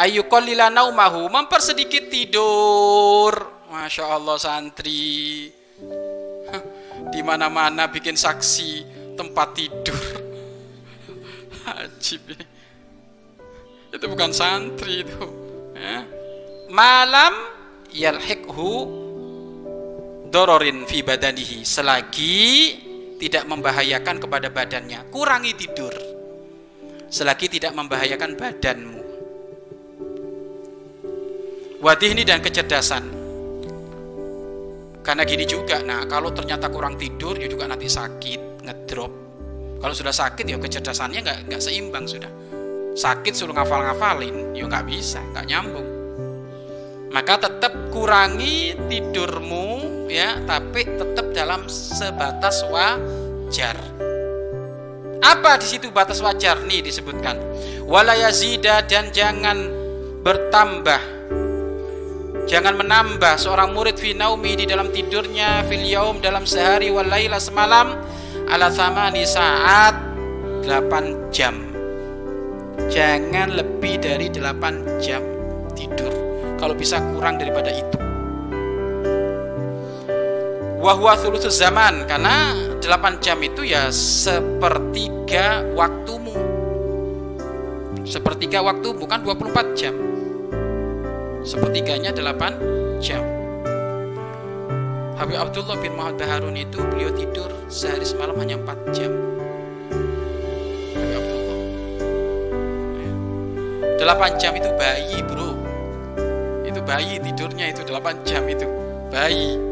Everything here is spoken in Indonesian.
ayyuqallila naumahu, mempersedikit tidur. Masya Allah santri, di mana-mana bikin saksi tempat tidur. Ajib, itu bukan santri itu. Malam yalhiqhu dororin fi badanihi, selagi tidak membahayakan kepada badannya. Kurangi tidur selagi tidak membahayakan badanmu. Wadihni, dan kecerdasan. Karena gini juga, nah kalau ternyata kurang tidur ya juga nanti sakit, ngedrop. Kalau sudah sakit ya kecerdasannya nggak seimbang sudah. Sakit suruh ngafal-ngafalin ya nggak bisa, nggak nyambung. Maka tetap kurangi tidurmu ya, tapi tetap dalam sebatas wajar. Apa di situ batas wajar nih disebutkan? Wala yazida, dan jangan bertambah, jangan menambah seorang murid fi naumi, di dalam tidurnya, fil yaum, dalam sehari, wal laila, semalam, ala thamani saat 8 jam. Jangan lebih dari 8 jam tidur. Kalau bisa kurang daripada itu. Wahwa thulutsus zaman, karena 8 jam itu ya sepertiga waktumu. Sepertiga waktu, bukan 24 jam. Sepertiganya 8 jam. Habib Abdullah bin Muhammad Baharun itu beliau tidur sehari semalam hanya 4 jam. Habib Abdullah. 8 jam itu bayi, bro. Itu bayi tidurnya itu 8 jam itu. Bayi.